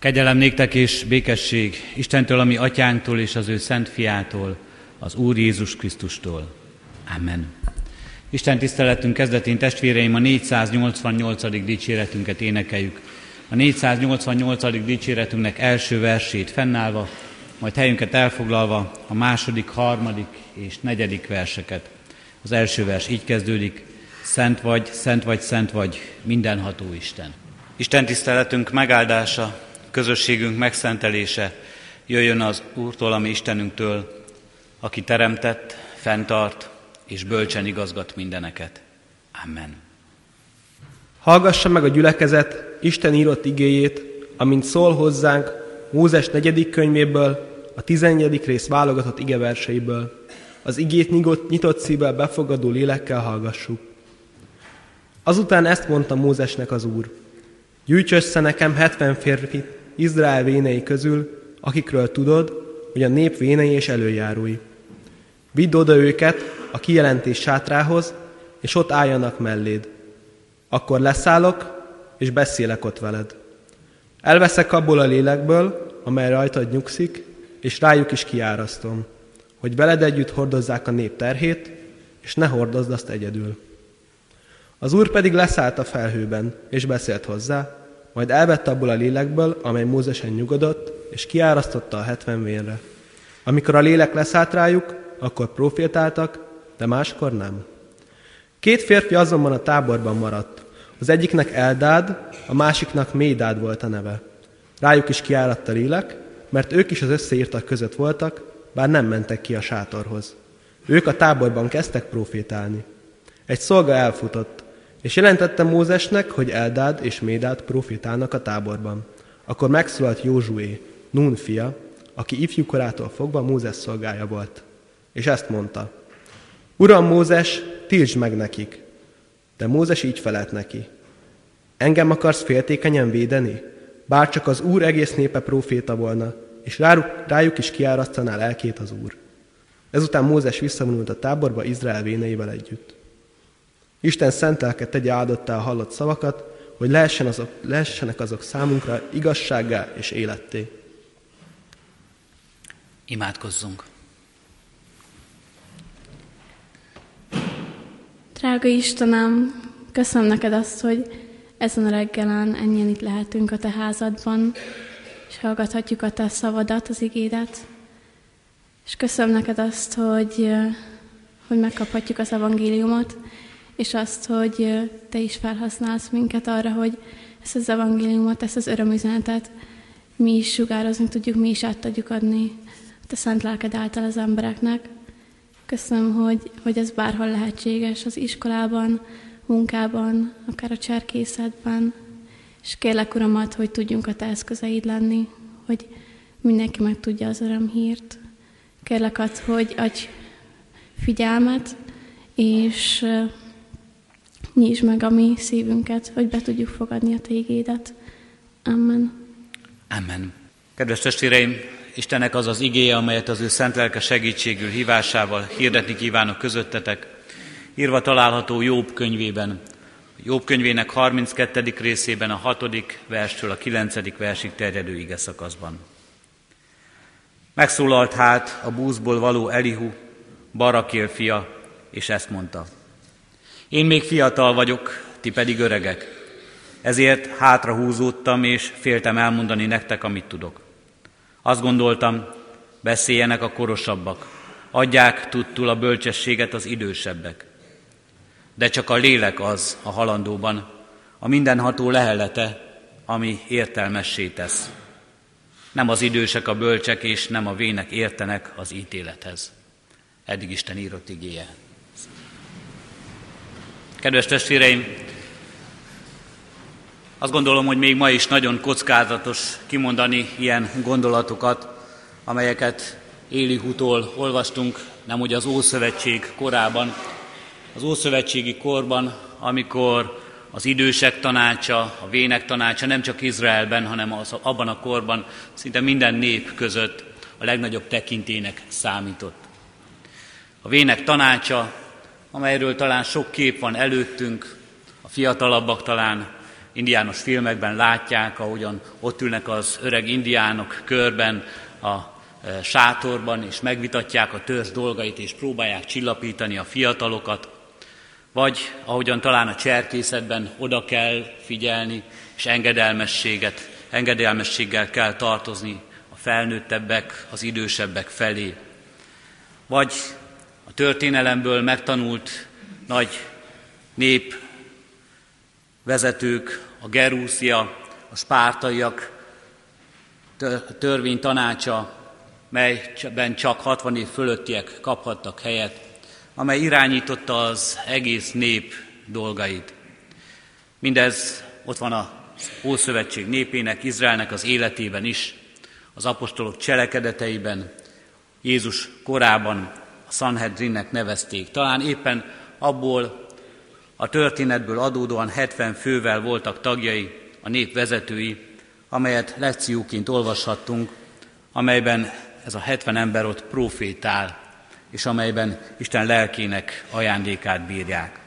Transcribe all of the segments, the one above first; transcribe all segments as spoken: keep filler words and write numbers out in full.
Kegyelem néktek és békesség Istentől, a mi atyánktól és az ő szent fiától, az Úr Jézus Krisztustól. Amen. Isten tiszteletünk kezdetén, testvéreim, a négyszáznyolcvannyolcadik dicséretünket énekeljük. A négyszáznyolcvannyolcadik dicséretünknek első versét fennállva, majd helyünket elfoglalva a második, harmadik és negyedik verseket. Az első vers így kezdődik: Szent vagy, szent vagy, szent vagy, mindenható Isten. Isten tiszteletünk megáldása, közösségünk megszentelése jöjjön az Úrtól, a mi Istenünktől, aki teremtett, fenntart és bölcsen igazgat mindeneket. Amen. Hallgassa meg a gyülekezet Isten írott igéjét, amint szól hozzánk Mózes negyedik könyvéből, a tizennegyedik rész válogatott igeverseiből. Az igét nyugodt, nyitott szívvel, befogadó lélekkel hallgassuk. Azután ezt mondta Mózesnek az Úr: Gyűjts össze nekem hetven férfit Izrael vénei közül, akikről tudod, hogy a nép vénei és előjárói. Vidd oda őket a kijelentés sátrához, és ott álljanak melléd. Akkor leszállok, és beszélek ott veled. Elveszek abból a lélekből, amely rajtad nyugszik, és rájuk is kiárasztom, hogy veled együtt hordozzák a nép terhét, és ne hordozd azt egyedül. Az Úr pedig leszállt a felhőben, és beszélt hozzá, majd elvette abból a lélekből, amely Mózesen nyugodott, és kiárasztotta a hetven vénre. Amikor a lélek leszállt rájuk, akkor profétáltak, de máskor nem. Két férfi azonban a táborban maradt. Az egyiknek Eldád, a másiknak Médád volt a neve. Rájuk is kiáradt a lélek, mert ők is az összeírtak között voltak, bár nem mentek ki a sátorhoz. Ők a táborban kezdtek profétálni. Egy szolga elfutott, és jelentette Mózesnek, hogy Eldád és Médád profétálnak a táborban. Akkor megszólalt Józsué, Nun fia, aki ifjúkorától fogva Mózes szolgája volt. És ezt mondta: Uram Mózes, tiltsd meg nekik! De Mózes így felelt neki: Engem akarsz féltékenyen védeni? Bárcsak az Úr egész népe proféta volna, és rájuk is kiárasztaná lelkét az Úr. Ezután Mózes visszavonult a táborba Izrael véneivel együtt. Isten szent lelke tegye áldottá a hallott szavakat, hogy lehessen azok, lehessenek azok számunkra igazsággá és életté. Imádkozzunk! Drága Istenem, köszönöm neked azt, hogy ezen a reggelen ennyien itt lehetünk a te házadban, és hallgathatjuk a te szavadat, az igédet. És köszönöm neked azt, hogy, hogy megkaphatjuk az evangéliumot, és azt, hogy te is felhasználsz minket arra, hogy ezt az evangéliumot, ezt az örömüzenetet mi is sugározni tudjuk, mi is át tudjuk adni a te szent lelked által az embereknek. Köszönöm, hogy, hogy ez bárhol lehetséges, az iskolában, munkában, akár a cserkészetben. És kérlek, Uramat, hogy tudjunk a te eszközeid lenni, hogy mindenki meg tudja az örömhírt. Kérlek azt, hogy adj figyelmet, és nyisd meg a mi szívünket, hogy be tudjuk fogadni a te igédet. Amen. Amen. Kedves testvéreim, Istennek az az igéje, amelyet az ő szent lelke segítségül hívásával hirdetni kívánok közöttetek, írva található Jób könyvében. Jób könyvének harminckettedik részében, a hatodik verstől a kilencedik versig terjedő ige szakaszban. Megszólalt hát a búzból való Elihu, Barakél fia, és ezt mondta: Én még fiatal vagyok, ti pedig öregek. Ezért hátrahúzódtam, és féltem elmondani nektek, amit tudok. Azt gondoltam, beszéljenek a korosabbak, adják tudtul a bölcsességet az idősebbek. De csak a lélek az a halandóban, a mindenható lehelete, ami értelmessé tesz. Nem az idősek a bölcsek, és nem a vének értenek az ítélethez. Eddig Isten írott igéje. Kedves testvéreim, azt gondolom, hogy még ma is nagyon kockázatos kimondani ilyen gondolatokat, amelyeket Élihútól olvastunk, nemhogy az Ószövetség korában. Az ószövetségi korban, amikor az idősek tanácsa, a vének tanácsa nem csak Izraelben, hanem az, abban a korban szinte minden nép között a legnagyobb tekintélynek számított. A vének tanácsa, amelyről talán sok kép van előttünk, a fiatalabbak talán indiános filmekben látják, ahogyan ott ülnek az öreg indiánok körben a sátorban, és megvitatják a törzs dolgait, és próbálják csillapítani a fiatalokat, vagy ahogyan talán a cserkészetben oda kell figyelni, és engedelmességet, engedelmességgel kell tartozni a felnőttebbek, az idősebbek felé. Vagy a történelemből megtanult nagy népvezetők, a Gerúszia, a spártaiak törvénytanácsa, melyben csak hatvan év fölöttiek kaphattak helyet, amely irányította az egész nép dolgait. Mindez ott van az Ószövetség népének, Izraelnek az életében is, az apostolok cselekedeteiben, Jézus korában a Sanhedrinnek nevezték. Talán éppen abból a történetből adódóan hetven fővel voltak tagjai, a nép vezetői, amelyet lekcióként olvashattunk, amelyben ez a hetven ember ott profétál, és amelyben Isten lelkének ajándékát bírják.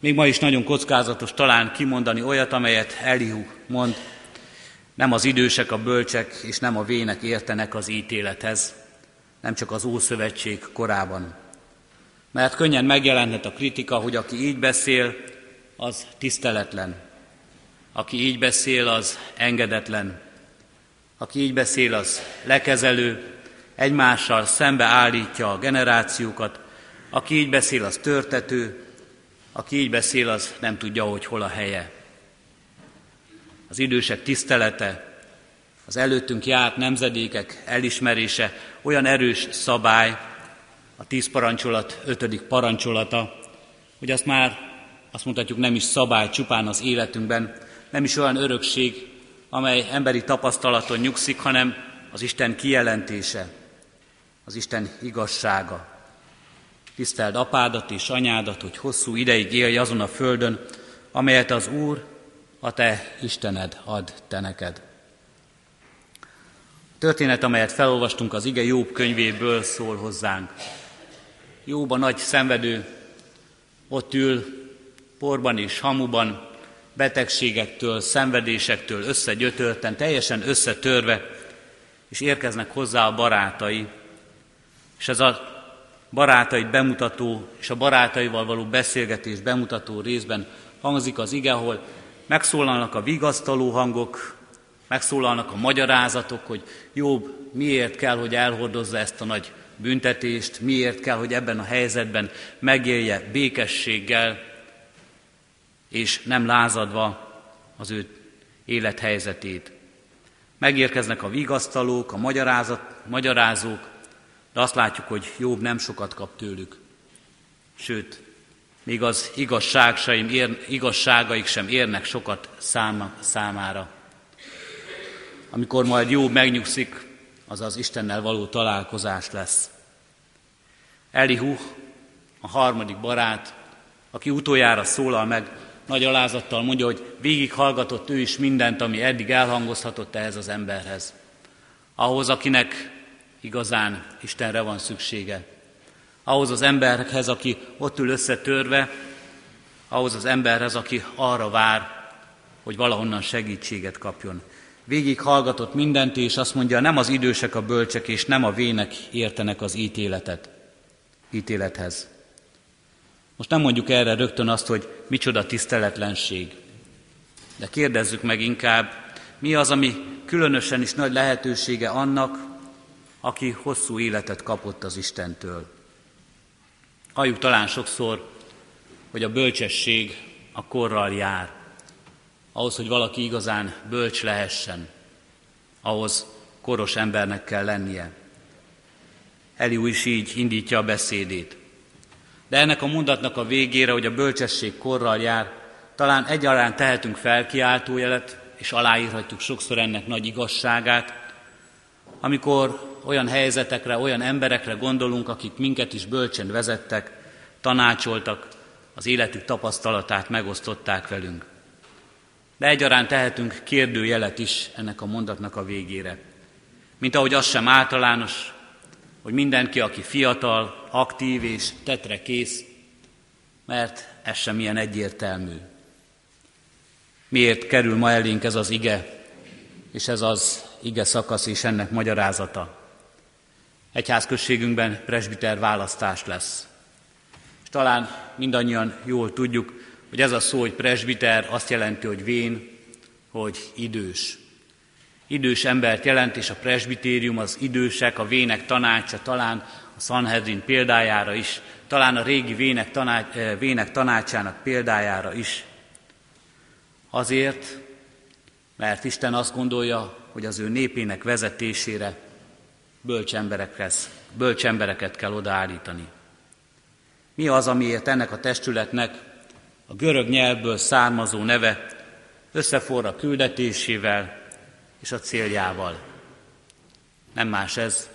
Még ma is nagyon kockázatos talán kimondani olyat, amelyet Elihu mond, nem az idősek a bölcsek, és nem a vének értenek az ítélethez, nem csak az Ószövetség korában. Mert könnyen megjelenhet a kritika, hogy aki így beszél, az tiszteletlen. Aki így beszél, az engedetlen. Aki így beszél, az lekezelő, egymással szembeállítja a generációkat, aki így beszél, az törtető, aki így beszél, az nem tudja, hogy hol a helye. Az idősek tisztelete, az előttünk járt nemzedékek elismerése olyan erős szabály, a tíz parancsolat ötödik parancsolata, hogy azt már azt mondhatjuk, nem is szabály csupán az életünkben, nem is olyan örökség, amely emberi tapasztalaton nyugszik, hanem az Isten kijelentése, az Isten igazsága. Tiszteld apádat és anyádat, hogy hosszú ideig élj azon a földön, amelyet az Úr, a te Istened ad te neked. A történet, amelyet felolvastunk az ige Jób könyvéből, szól hozzánk. Jób a nagy szenvedő, ott ül porban és hamuban, betegségektől, szenvedésektől összegyötörten, teljesen összetörve, és érkeznek hozzá a barátai, és ez a barátait bemutató, és a barátaival való beszélgetés bemutató részben hangzik az ige, ahol megszólalnak a vigasztaló hangok, megszólalnak a magyarázatok, hogy Jób miért kell, hogy elhordozza ezt a nagy büntetést, miért kell, hogy ebben a helyzetben megélje békességgel, és nem lázadva az ő élethelyzetét. Megérkeznek a vigasztalók, a magyarázat, magyarázók, de azt látjuk, hogy Jób nem sokat kap tőlük. Sőt, még az igazságaik sem érnek sokat számára. Amikor majd Jób megnyugszik, azaz Istennel való találkozás lesz. Elihu, a harmadik barát, aki utoljára szólal meg, nagy alázattal mondja, hogy végighallgatott ő is mindent, ami eddig elhangozhatott ehhez az emberhez. Ahhoz, akinek igazán Istenre van szüksége. Ahhoz az emberhez, aki ott ül összetörve, ahhoz az emberhez, aki arra vár, hogy valahonnan segítséget kapjon. Végighallgatott mindent, és azt mondja, nem az idősek a bölcsek, és nem a vének értenek az ítéletet, ítélethez. Most nem mondjuk erre rögtön azt, hogy micsoda tiszteletlenség, de kérdezzük meg inkább, mi az, ami különösen is nagy lehetősége annak, aki hosszú életet kapott az Istentől. Halljuk talán sokszor, hogy a bölcsesség a korral jár. Ahhoz, hogy valaki igazán bölcs lehessen, ahhoz koros embernek kell lennie. Elihu is így indítja a beszédét. De ennek a mondatnak a végére, hogy a bölcsesség korral jár, talán egyaránt tehetünk felkiáltójelet, és aláírhatjuk sokszor ennek nagy igazságát, amikor olyan helyzetekre, olyan emberekre gondolunk, akik minket is bölcsen vezettek, tanácsoltak, az életük tapasztalatát megosztották velünk. De egyaránt tehetünk kérdőjelet is ennek a mondatnak a végére. Mint ahogy az sem általános, hogy mindenki, aki fiatal, aktív és tetre kész, mert ez sem ilyen egyértelmű. Miért kerül ma elénk ez az ige, és ez az ige szakasz és ennek magyarázata? Egyházközségünkben presbiter választás lesz. És talán mindannyian jól tudjuk, hogy ez a szó, hogy presbiter, azt jelenti, hogy vén, hogy idős. Idős embert jelent, és a presbitérium, az idősek, a vének tanácsa, talán a Sanhedrin példájára is, talán a régi vének, tanács, vének tanácsának példájára is. Azért, mert Isten azt gondolja, hogy az ő népének vezetésére bölcsemberekhez, bölcsembereket kell odaállítani. Mi az, amiért ennek a testületnek a görög nyelvből származó neve összeforr a küldetésével és a céljával? Nem más ez,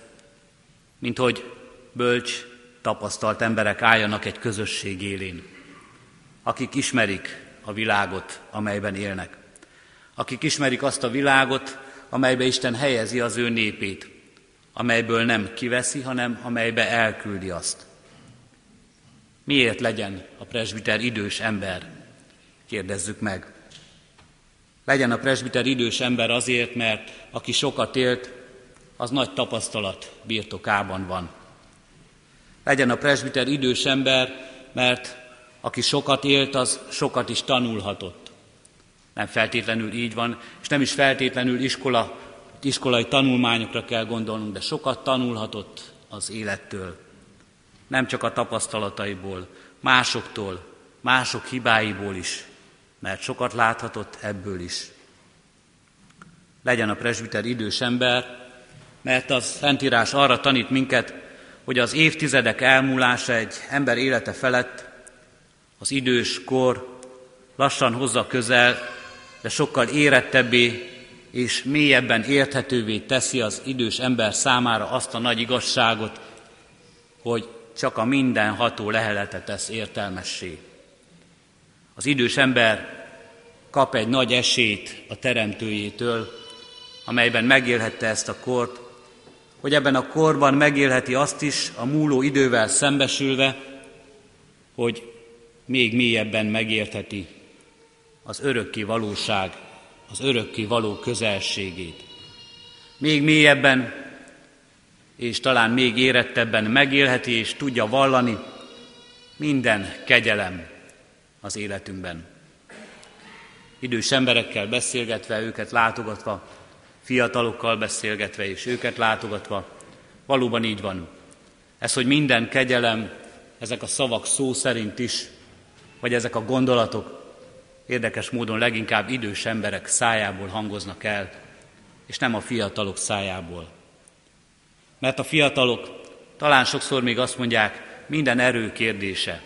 mint hogy bölcs, tapasztalt emberek álljanak egy közösség élén, akik ismerik a világot, amelyben élnek, akik ismerik azt a világot, amelybe Isten helyezi az ő népét, amelyből nem kiveszi, hanem amelybe elküldi azt. Miért legyen a presbiter idős ember? Kérdezzük meg. Legyen a presbiter idős ember azért, mert aki sokat élt, az nagy tapasztalat birtokában van. Legyen a presbiter idős ember, mert aki sokat élt, az sokat is tanulhatott. Nem feltétlenül így van, és nem is feltétlenül iskola, iskolai tanulmányokra kell gondolnunk, de sokat tanulhatott az élettől. Nem csak a tapasztalataiból, másoktól, mások hibáiból is, mert sokat láthatott ebből is. Legyen a presbiter idős ember, mert a Szentírás arra tanít minket, hogy az évtizedek elmúlása egy ember élete felett az idős kor lassan hozza közel, de sokkal érettebbé és mélyebben érthetővé teszi az idős ember számára azt a nagy igazságot, hogy csak a mindenható lehelete tesz értelmessé. Az idős ember kap egy nagy esélyt a teremtőjétől, amelyben megélhette ezt a kort, hogy ebben a korban megélheti azt is, a múló idővel szembesülve, hogy még mélyebben megértheti az örökké valóság, az örökké való közelségét. Még mélyebben és talán még érettebben megélheti és tudja vallani minden kegyelem az életünkben. Idős emberekkel beszélgetve, őket látogatva, fiatalokkal beszélgetve és őket látogatva, valóban így van. Ez, hogy minden kegyelem, ezek a szavak szó szerint is, vagy ezek a gondolatok érdekes módon leginkább idős emberek szájából hangoznak el, és nem a fiatalok szájából. Mert a fiatalok talán sokszor még azt mondják, minden erő kérdése.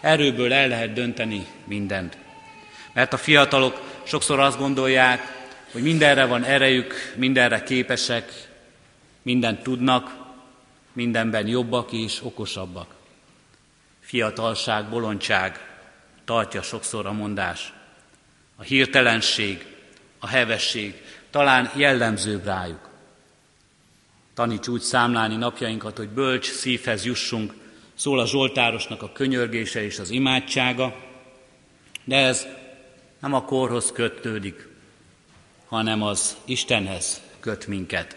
Erőből el lehet dönteni mindent. Mert a fiatalok sokszor azt gondolják, hogy mindenre van erejük, mindenre képesek, mindent tudnak, mindenben jobbak és okosabbak. Fiatalság, bolondság tartja sokszor a mondás. A hirtelenség, a hevesség talán jellemzőbb rájuk. Taníts úgy számlálni napjainkat, hogy bölcs szívhez jussunk, szól a zsoltárosnak a könyörgése és az imádsága, de ez nem a korhoz kötődik, hanem az Istenhez köt minket.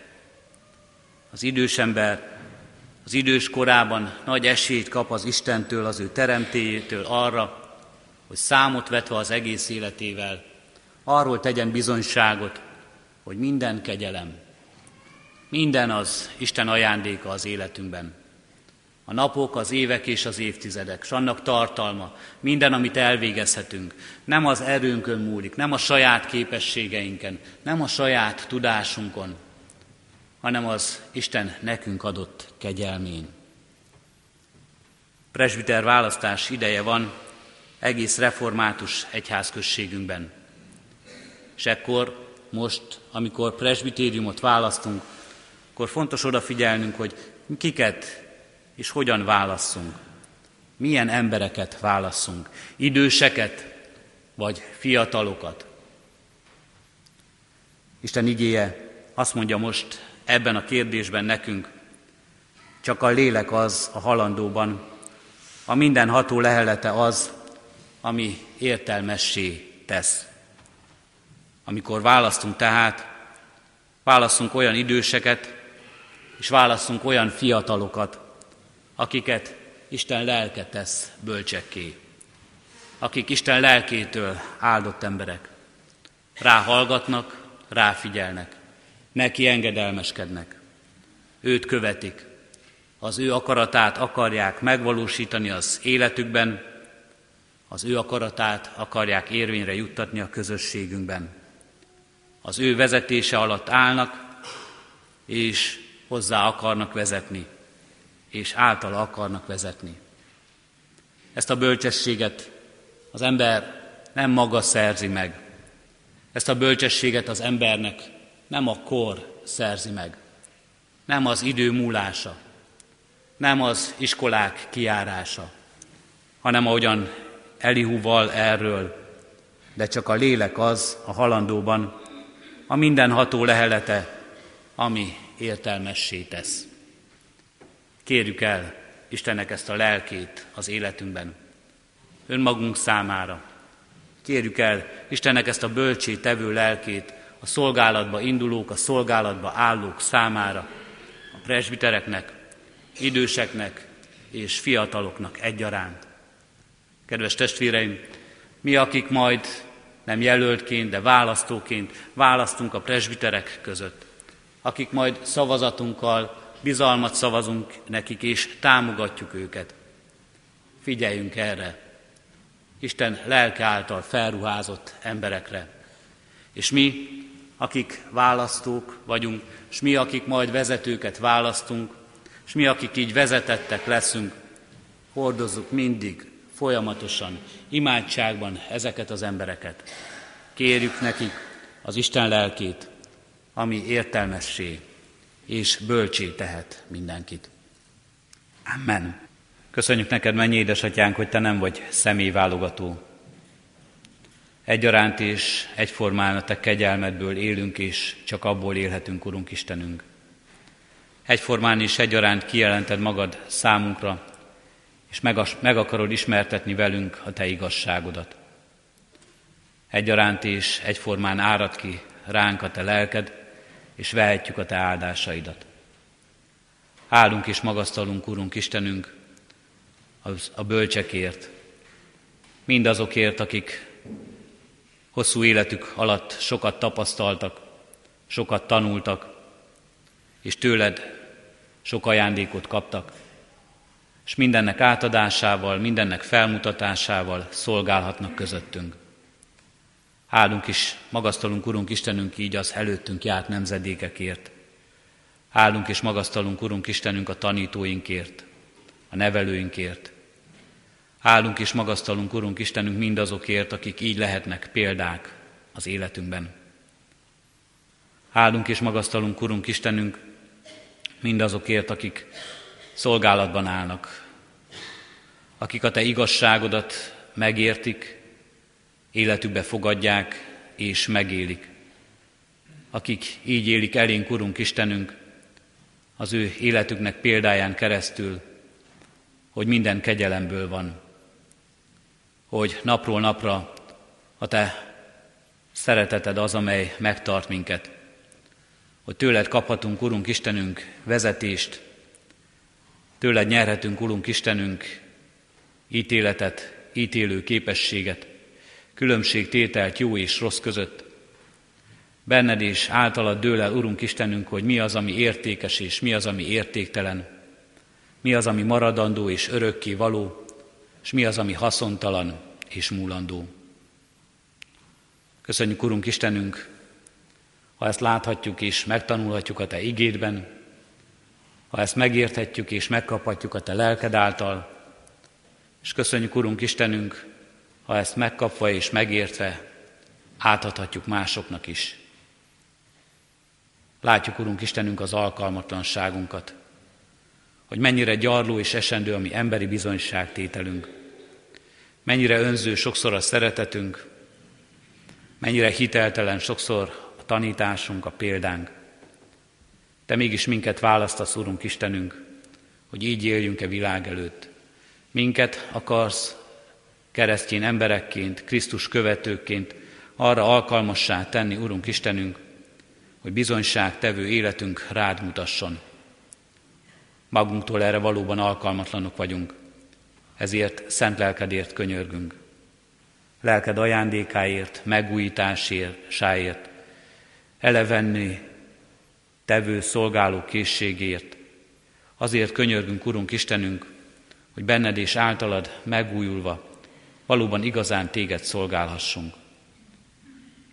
Az idős ember az idős korában nagy esélyt kap az Istentől, az ő teremtéjétől arra, hogy számot vetve az egész életével, arról tegyen bizonyságot, hogy minden kegyelem, minden az Isten ajándéka az életünkben. A napok, az évek és az évtizedek, s annak tartalma, minden, amit elvégezhetünk, nem az erőnkön múlik, nem a saját képességeinken, nem a saját tudásunkon, hanem az Isten nekünk adott kegyelmén. Presbiter választás ideje van egész református egyházközségünkben. És ekkor, most, amikor presbitériumot választunk, akkor fontos odafigyelnünk, hogy kiket és hogyan válasszunk, milyen embereket válasszunk, időseket vagy fiatalokat. Isten igéje azt mondja most ebben a kérdésben nekünk, csak a lélek az a halandóban, a mindenható lehelete az, ami értelmessé tesz. Amikor választunk tehát, választunk olyan időseket, és választunk olyan fiatalokat, akiket Isten lelke tesz bölcsekké, akik Isten lelkétől áldott emberek. Ráhallgatnak, ráfigyelnek, neki engedelmeskednek, őt követik, az ő akaratát akarják megvalósítani az életükben, az ő akaratát akarják érvényre juttatni a közösségünkben. Az ő vezetése alatt állnak, és hozzá akarnak vezetni, és általa akarnak vezetni. Ezt a bölcsességet az ember nem maga szerzi meg. Ezt a bölcsességet az embernek nem a kor szerzi meg. Nem az idő múlása, nem az iskolák kijárása, hanem ahogyan Elihu val erről, de csak a lélek az a halandóban, a mindenható lehelete, ami értelmessé tesz. Kérjük el Istennek ezt a lelkét az életünkben, önmagunk számára. Kérjük el Istennek ezt a bölcsé tevő lelkét a szolgálatba indulók, a szolgálatba állók számára, a presbitereknek, időseknek és fiataloknak egyaránt. Kedves testvéreim, mi, akik majd nem jelöltként, de választóként választunk a presbiterek között, akik majd szavazatunkkal bizalmat szavazunk nekik és támogatjuk őket. Figyeljünk erre, Isten lelke által felruházott emberekre. És mi, akik választók vagyunk, és mi, akik majd vezetőket választunk, és mi, akik így vezetettek leszünk, hordozzuk mindig, folyamatosan, imádságban ezeket az embereket. Kérjük nekik az Isten lelkét, ami értelmessé és bölcsé tehet mindenkit. Amen. Köszönjük neked, mennyi édesatyánk, hogy te nem vagy személyválogató. Egyaránt és egyformán a te kegyelmedből élünk, és csak abból élhetünk, Urunk Istenünk. Egyformán és egyaránt kijelented magad számunkra, és meg akarod ismertetni velünk a te igazságodat. Egyaránt és egyformán árad ki ránk a te lelked, és vehetjük a te áldásaidat. Állunk és magasztalunk, Urunk Istenünk, a bölcsekért, mindazokért, akik hosszú életük alatt sokat tapasztaltak, sokat tanultak, és tőled sok ajándékot kaptak, és mindennek átadásával, mindennek felmutatásával szolgálhatnak közöttünk. Áldunk és magasztalunk, Urunk Istenünk, így az előttünk járt nemzedékekért. Áldunk és magasztalunk, Urunk Istenünk, a tanítóinkért, a nevelőinkért. Áldunk és magasztalunk, Urunk Istenünk, mindazokért, akik így lehetnek példák az életünkben. Áldunk és magasztalunk, Urunk Istenünk, mindazokért, akik szolgálatban állnak, akik a te igazságodat megértik, életükbe fogadják és megélik. Akik így élik elénk, Urunk Istenünk, az ő életüknek példáján keresztül, hogy minden kegyelemből van, hogy napról napra a te szereteted az, amely megtart minket, hogy tőled kaphatunk, Urunk Istenünk, vezetést, tőled nyerhetünk, Urunk Istenünk, ítéletet, ítélő képességet, különbségtételt jó és rossz között. Benned és általad dől el, Urunk Istenünk, hogy mi az, ami értékes, és mi az, ami értéktelen, mi az, ami maradandó és örökké való, és mi az, ami haszontalan és múlandó. Köszönjük, Urunk Istenünk, ha ezt láthatjuk és megtanulhatjuk a te igédben, ha ezt megérthetjük és megkaphatjuk a te lelked által, és köszönjük, Urunk Istenünk, ha ezt megkapva és megértve átadhatjuk másoknak is. Látjuk, Urunk Istenünk, az alkalmatlanságunkat, hogy mennyire gyarló és esendő a mi emberi bizonyságtételünk, mennyire önző sokszor a szeretetünk, mennyire hiteltelen sokszor a tanításunk, a példánk. Te mégis minket választasz, Urunk Istenünk, hogy így éljünk-e világ előtt. Minket akarsz keresztény emberekként, Krisztus követőként arra alkalmassá tenni, Urunk Istenünk, hogy bizonyságtevő életünk rád mutasson. Magunktól erre valóban alkalmatlanok vagyunk, ezért szent lelkedért könyörgünk. Lelked ajándékáért, megújításáért, elevenni tevő szolgáló készségért. Azért könyörgünk, Urunk Istenünk, hogy benned és általad megújulva valóban igazán téged szolgálhassunk.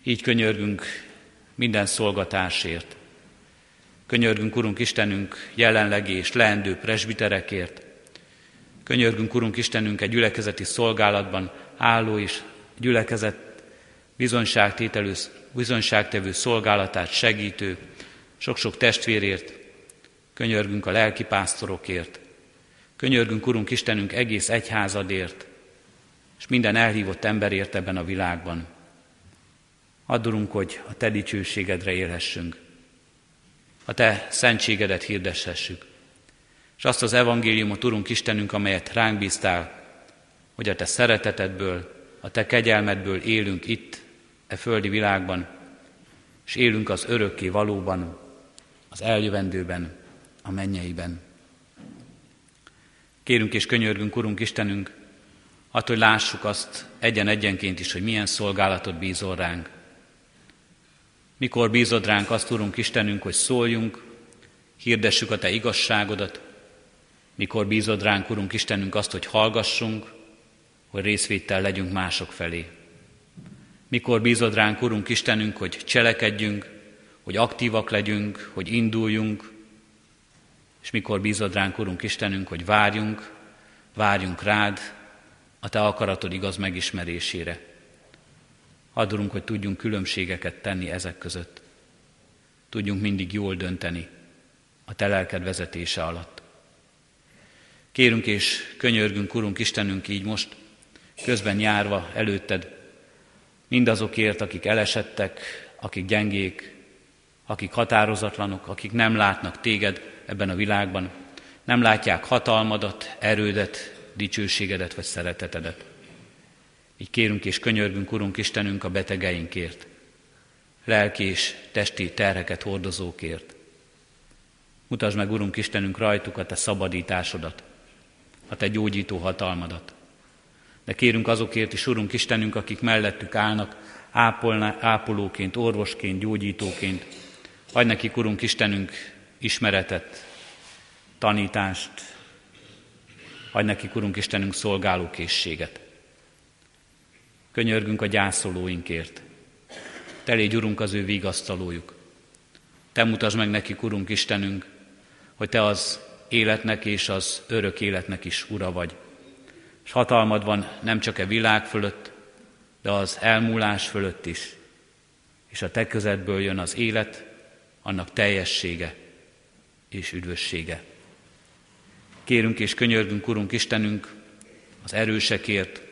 Így könyörgünk minden szolgatásért. Könyörgünk, Urunk Istenünk, jelenlegi és leendő presbiterekért. Könyörgünk, Urunk Istenünk, egy gyülekezeti szolgálatban álló és gyülekezet bizonyságtételő, bizonyságtevő szolgálatát segítő sok-sok testvérért. Könyörgünk a lelkipásztorokért. Könyörgünk, Urunk Istenünk, egész egyházadért, és minden elhívott emberért ebben a világban. Add, Urunk, hogy a te dicsőségedre élhessünk, a te szentségedet hirdeshessük, és azt az evangéliumot, Urunk Istenünk, amelyet ránk bíztál, hogy a te szeretetedből, a te kegyelmedből élünk itt, e földi világban, és élünk az örökké valóban, az eljövendőben, a mennyeiben. Kérünk és könyörgünk, Urunk Istenünk, attól, hogy lássuk azt egyen-egyenként is, hogy milyen szolgálatot bízol ránk. Mikor bízod ránk azt, Urunk Istenünk, hogy szóljunk, hirdessük a te igazságodat, mikor bízod ránk, Urunk Istenünk, azt, hogy hallgassunk, hogy részvéttel legyünk mások felé. Mikor bízod ránk, Urunk Istenünk, hogy cselekedjünk, hogy aktívak legyünk, hogy induljunk, és mikor bízod ránk, Urunk Istenünk, hogy várjunk, várjunk rád, a te akaratod igaz megismerésére. Add, Urunk, hogy tudjunk különbségeket tenni ezek között. Tudjunk mindig jól dönteni a te lelked vezetése alatt. Kérünk és könyörgünk, Urunk Istenünk, így most, közben járva előtted, mindazokért, akik elesettek, akik gyengék, akik határozatlanok, akik nem látnak téged ebben a világban, nem látják hatalmadat, erődet, dicsőségedet vagy szeretetedet. Így kérünk és könyörgünk, Urunk Istenünk, a betegeinkért, lelki és testi terheket hordozókért. Mutasd meg, Urunk Istenünk, rajtuk a te szabadításodat, a te gyógyító hatalmadat. De kérünk azokért is, Urunk Istenünk, akik mellettük állnak, ápolná, ápolóként, orvosként, gyógyítóként. Adj nekik, Urunk Istenünk, ismeretet, tanítást, adj nekik, Urunk Istenünk, szolgálókészséget. Könyörgünk a gyászolóinkért. Te légy, Urunk, az ő vigasztalójuk. Te mutasd meg nekik, Urunk Istenünk, hogy te az életnek és az örök életnek is ura vagy. És hatalmad van nem csak e világ fölött, de az elmúlás fölött is. És a te kezedből jön az élet, annak teljessége és üdvössége. Kérünk és könyörgünk, Urunk Istenünk, az erősekért,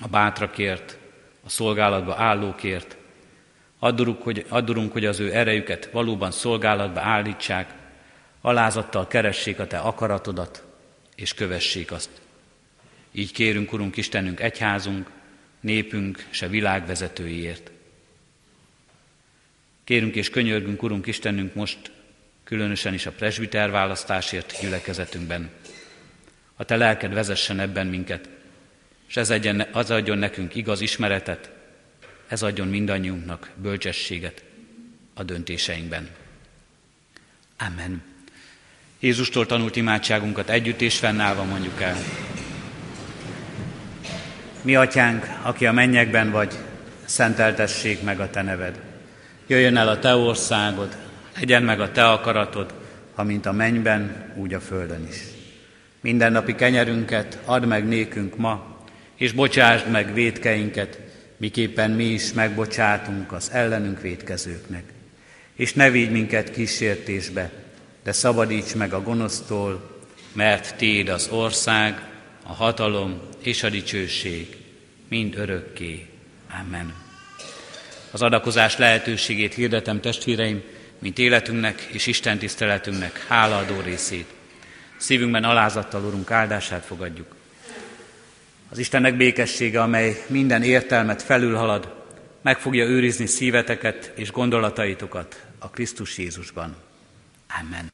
a bátrakért, a szolgálatba állókért. Addurunk, hogy, addurunk, hogy az ő erejüket valóban szolgálatba állítsák, alázattal keressék a te akaratodat, és kövessék azt. Így kérünk, Urunk Istenünk, egyházunk, népünk és a világ vezetőiért. Kérünk és könyörgünk, Urunk Istenünk, most különösen is a presbiter választásért gyülekezetünkben. A te lelked vezessen ebben minket, és ez adjon, az adjon nekünk igaz ismeretet, ez adjon mindannyiunknak bölcsességet a döntéseinkben. Amen. Jézustól tanult imádságunkat együtt és fennállva mondjuk el. Mi atyánk, aki a mennyekben vagy, szenteltessék meg a te neved. Jöjjön el a te országod, legyen meg a te akaratod, amint a mennyben, úgy a földön is. Mindennapi kenyerünket add meg nékünk ma, és bocsásd meg vétkeinket, miképpen mi is megbocsátunk az ellenünk vétkezőknek. És ne vigy minket kísértésbe, de szabadíts meg a gonosztól, mert tiéd az ország, a hatalom és a dicsőség, mind örökké. Amen. Az adakozás lehetőségét hirdetem, testvéreim, mint életünknek és Isten tiszteletünknek hálaadó részét. Szívünkben alázattal Urunk áldását fogadjuk. Az Istennek békessége, amely minden értelmet felülhalad, meg fogja őrizni szíveteket és gondolataitokat a Krisztus Jézusban. Amen.